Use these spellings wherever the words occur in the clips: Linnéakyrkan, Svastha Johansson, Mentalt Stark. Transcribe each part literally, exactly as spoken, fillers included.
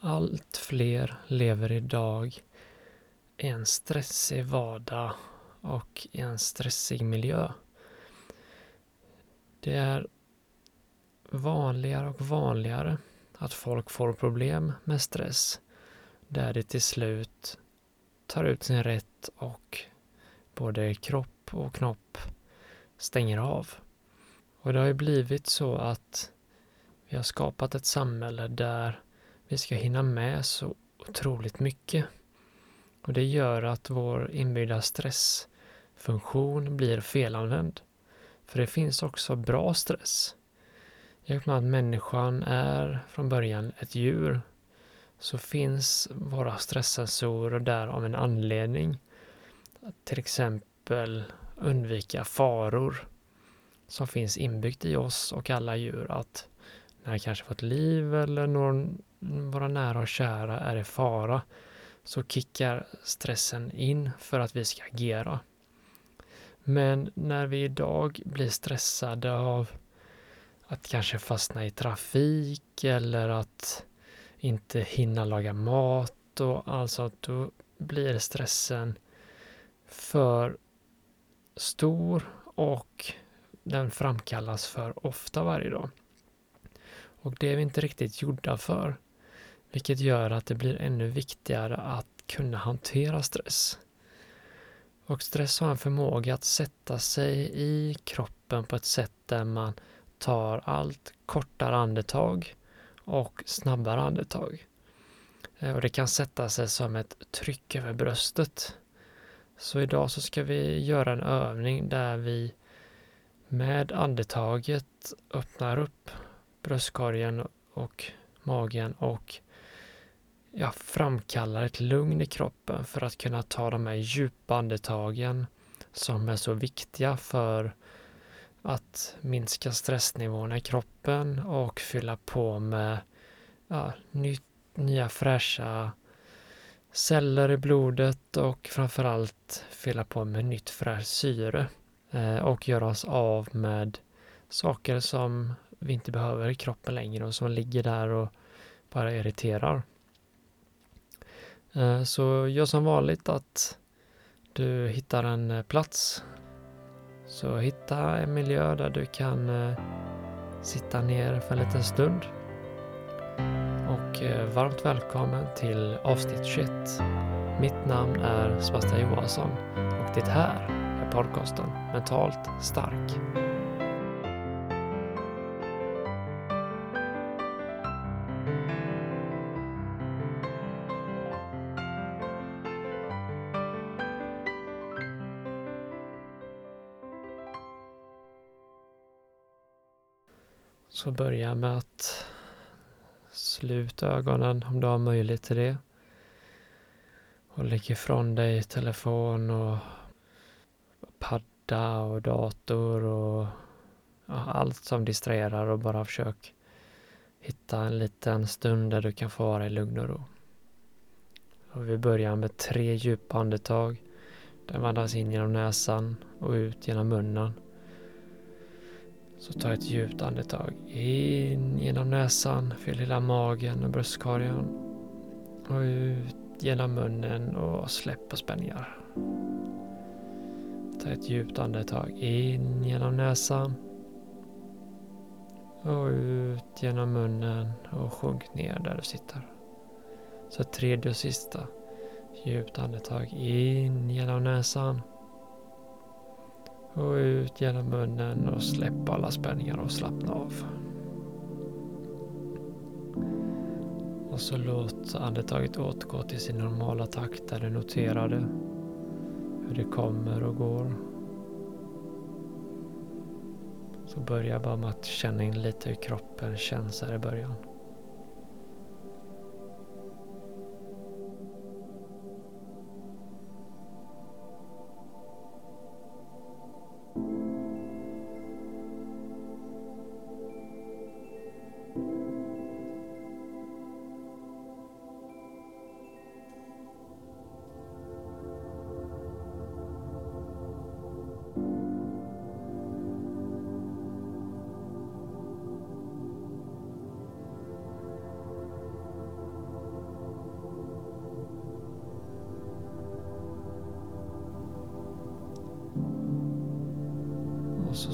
Allt fler lever idag i en stressig vardag och i en stressig miljö. Det är vanligare och vanligare att folk får problem med stress, där det till slut tar ut sin rätt och både kropp och knopp stänger av. Och det har ju blivit så att vi har skapat ett samhälle där vi ska hinna med så otroligt mycket. Och det gör att vår inbyggda stressfunktion blir felanvänd. För det finns också bra stress. I och med att människan är från början ett djur, så finns våra stresssensorer där av en anledning. Att till exempel undvika faror som finns inbyggt i oss och alla djur. Att när vi kanske fått liv eller någon, våra nära och kära är i fara, så kickar stressen in för att vi ska agera. Men när vi idag blir stressade av att kanske fastna i trafik eller att inte hinna laga mat, och alltså att då blir stressen för stor och den framkallas för ofta varje dag. Och det är vi inte riktigt gjorda för, vilket gör att det blir ännu viktigare att kunna hantera stress. Och stress har en förmåga att sätta sig i kroppen på ett sätt där man tar allt kortare andetag och snabbare andetag. Och det kan sätta sig som ett tryck över bröstet. Så idag så ska vi göra en övning där vi med andetaget öppnar upp bröstkorgen och magen och jag framkallar ett lugn i kroppen för att kunna ta de här djupa andetagen som är så viktiga för att minska stressnivåerna i kroppen och fylla på med ja, ny, nya fräscha celler i blodet och framförallt fylla på med nytt fräscht syre eh, och göra oss av med saker som vi inte behöver i kroppen längre och som ligger där och bara irriterar. Eh, så gör som vanligt att du hittar en plats. Så hitta en miljö där du kan eh, sitta ner för en liten stund. Och eh, varmt välkommen till avsnitt tjugoett. Mitt namn är Svastha Johansson och det här är podcasten Mentalt Stark. Så börja med att sluta ögonen om du har möjlighet till det. Och lägg ifrån dig telefon och padda och dator och ja, allt som distraherar, och bara försök hitta en liten stund där du kan få vara i lugn och ro. Och vi börjar med tre djupa andetag. Den andas in genom näsan och ut genom munnen. Så ta ett djupt andetag in genom näsan, fyll hela magen och bröstkorgen, och ut genom munnen och släpp på spänningar. Ta ett djupt andetag in genom näsan och ut genom munnen och sjunk ner där du sitter. Så tredje och sista, djupt andetag in genom näsan och ut genom munnen och släpp alla spänningar och slappna av. Och så låt andetaget återgå till sin normala takt där du noterade hur det kommer och går. Så börja bara med att känna in lite hur kroppen känns här i början.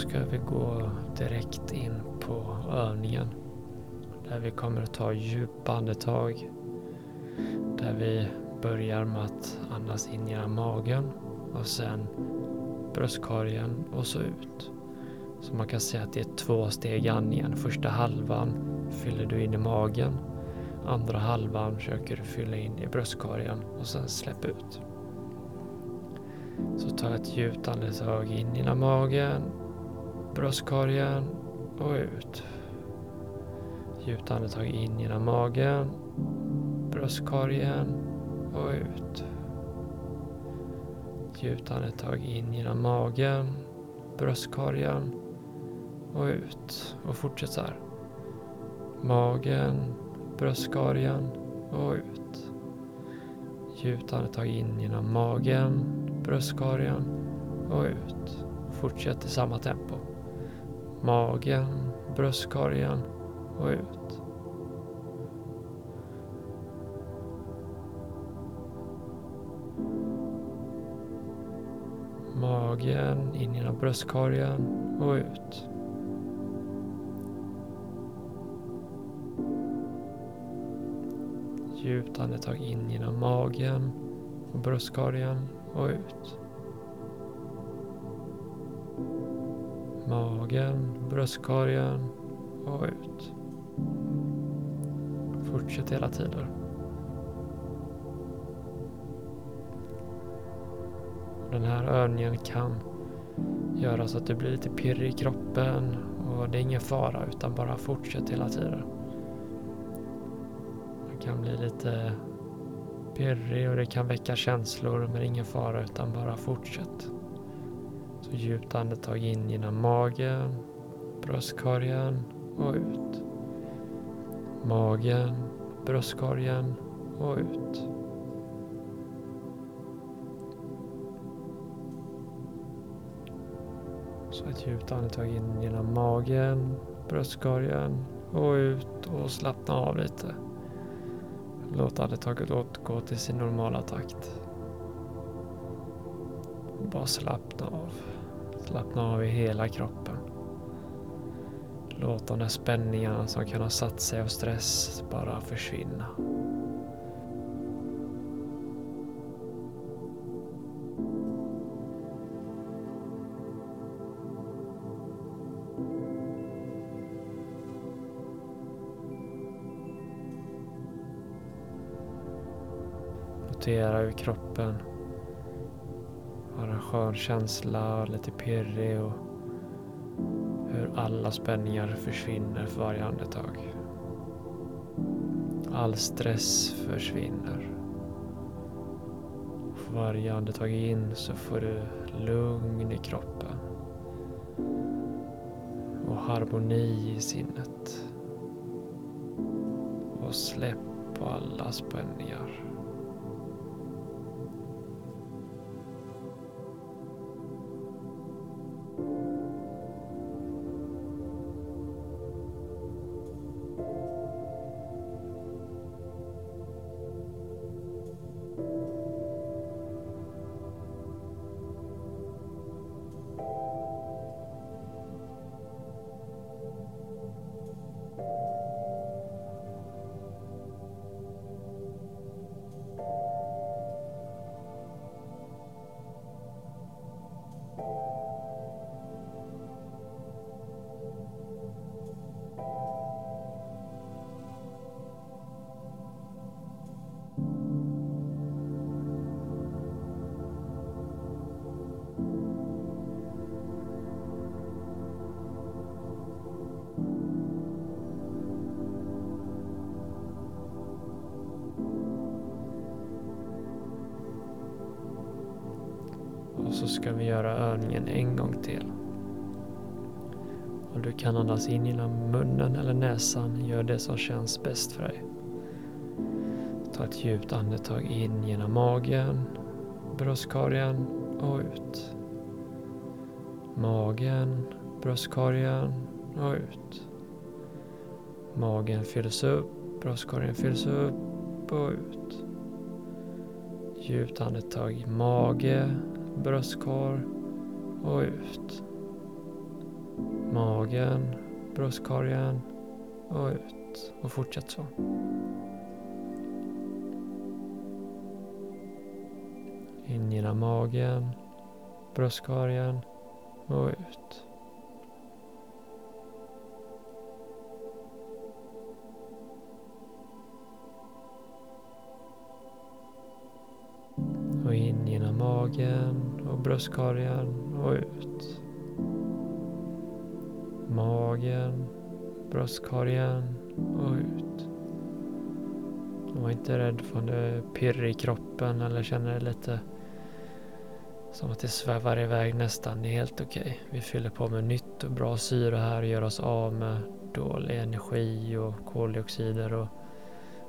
ska vi gå direkt in på övningen. Där vi kommer att ta djupa andetag. Där vi börjar med att andas in genom magen och sen bröstkorgen och så ut. Så man kan säga att det är två steg andningen. Första halvan fyller du in i magen. Andra halvan försöker du fylla in i bröstkorgen och sen släpp ut. Så ta ett djupt andetag in i magen, bröstkorgen och ut. Djupt andetag in i magen, bröstkorgen och ut. Djupt andetag in i magen, bröstkorgen och ut. Och fortsätt så här. Magen, bröstkorgen och ut. Djupt andetag in i magen, bröstkorgen och ut. Fortsätt i samma tempo. Magen, bröstkorgen och ut. Magen, in genom bröstkorgen och ut. Djupt andetag in genom magen och bröstkorgen och ut. Magen, bröstkorgen och ut. Fortsätt hela tiden. Den här övningen kan göra så att du blir lite pirrig i kroppen och det är ingen fara, utan bara fortsätt hela tiden. Det kan bli lite pirrig och det kan väcka känslor, men ingen fara, utan bara fortsätt. Så djupt andetag in genom magen, bröstkorgen och ut. Magen, bröstkorgen och ut. Så ett djupt andetag in genom magen, bröstkorgen och ut, och slappna av lite. Låt andetaget återgå till sin normala takt. Bara slappna av. Slappna av i hela kroppen. Låt de där spänningarna som kan ha satt sig av stress bara försvinna. Notera hur kroppen har en skön känsla, lite pirrig, och hur alla spänningar försvinner för varje andetag. All stress försvinner. För varje andetag in så får du lugn i kroppen och harmoni i sinnet. Och släpp på alla spänningar. Så ska vi göra övningen en gång till. Och du kan andas in genom munnen eller näsan. Gör det som känns bäst för dig. Ta ett djupt andetag in genom magen, bröstkorgen och ut. Magen, bröstkorgen och ut. Magen fylls upp, bröstkorgen fylls upp och ut. Djupt andetag i mage, bröstkorg och ut. magen, bröstkorgen och ut. Och fortsätt så. In genom magen, bröstkorgen och ut. Och in genom magen och bröstkorgen och ut. Magen, bröstkorgen och ut. Var inte rädd för om du pirrar i kroppen eller känner det lite som att det svävar iväg nästan. Det är helt okej. Okay. Vi fyller på med nytt och bra syre här och gör oss av med dålig energi och koldioxider och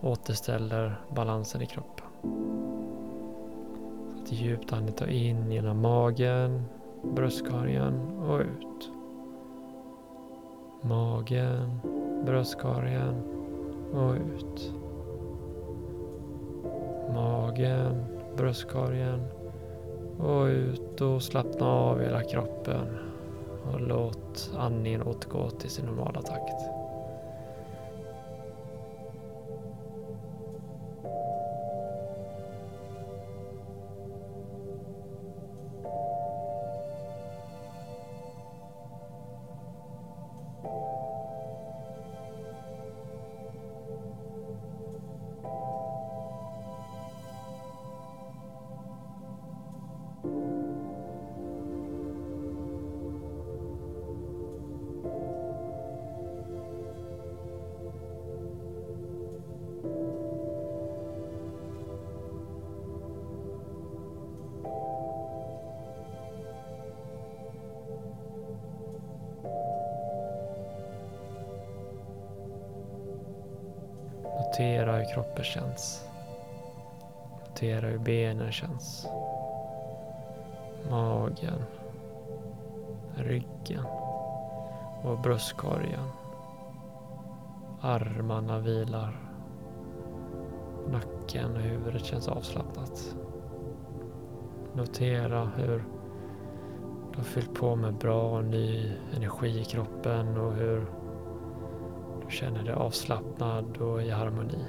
återställer balansen i kroppen. Så att djupt andetag in genom magen, bröstkorgen och ut. Magen, bröstkorgen och ut. Magen, bröstkorgen och ut och slappna av hela kroppen och låt andningen återgå till sin normala takt. Notera hur kroppen känns. Notera hur benen känns. Magen. Ryggen. Och bröstkorgen. Armarna vilar. Nacken och huvudet känns avslappnat. Notera hur du har fyllt på med bra och ny energi i kroppen och hur du känner dig avslappnad och i harmoni.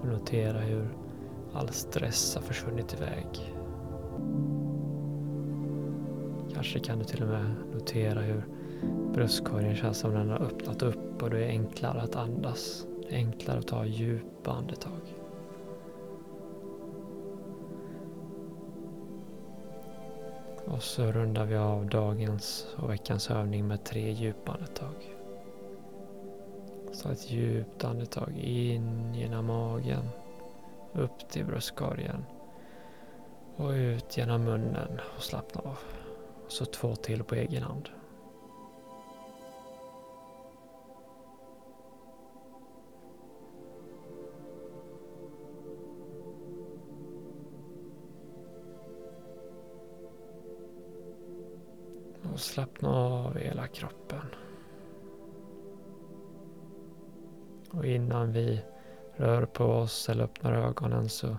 Och notera hur all stress har försvunnit iväg. Kanske kan du till och med notera hur bröstkorgen känns som den har öppnat upp och det är enklare att andas. Det är enklare att ta djupa andetag. Och så rundar vi av dagens och veckans övning med tre djupa andetag. Så ett djupt andetag in genom magen, upp till bröstkorgen och ut genom munnen och slappna av. Och så två till på egen hand. Och slappna av hela kroppen. Och innan vi rör på oss eller öppnar ögonen så,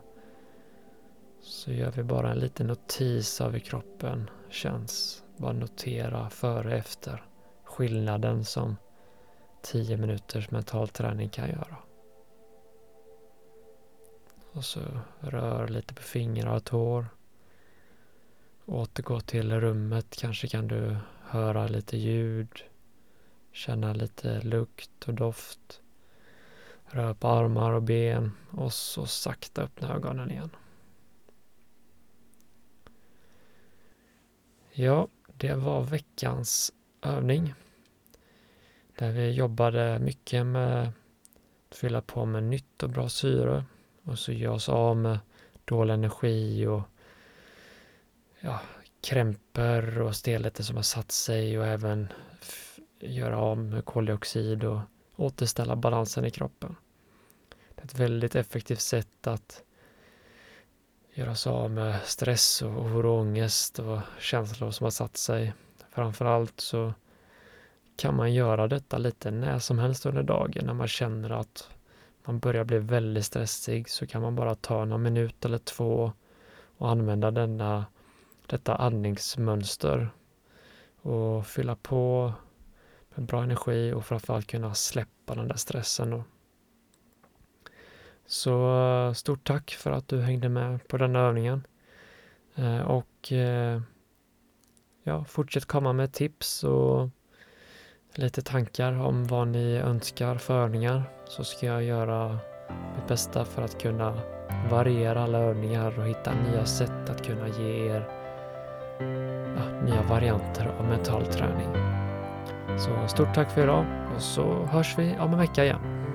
så gör vi bara en liten notis av hur kroppen känns. Bara notera före och efter skillnaden som tio minuters mental träning kan göra. Och så rör lite på fingrar och tår. Återgå till rummet, kanske kan du höra lite ljud, känna lite lukt och doft, rör på armar och ben och så sakta öppna ögonen igen. Ja, det var veckans övning där vi jobbade mycket med att fylla på med nytt och bra syre och så gör oss av med dålig energi och Ja, krämpor och stelheter som har satt sig och även f- göra av med koldioxid och återställa balansen i kroppen. Det är ett väldigt effektivt sätt att göra sig av med stress och oro och ångest och känslor som har satt sig. Framförallt så kan man göra detta lite när som helst under dagen. När man känner att man börjar bli väldigt stressig så kan man bara ta någon minut eller två och använda denna Detta andningsmönster och fylla på med bra energi och framförallt kunna släppa den där stressen då. Så stort tack för att du hängde med på den här övningen. Och ja, fortsätt komma med tips och lite tankar om vad ni önskar för övningar, så ska jag göra mitt bästa för att kunna variera alla övningar och hitta nya sätt att kunna ge er ja, nya varianter av mental träning. Så stort tack för idag och så hörs vi om en vecka igen.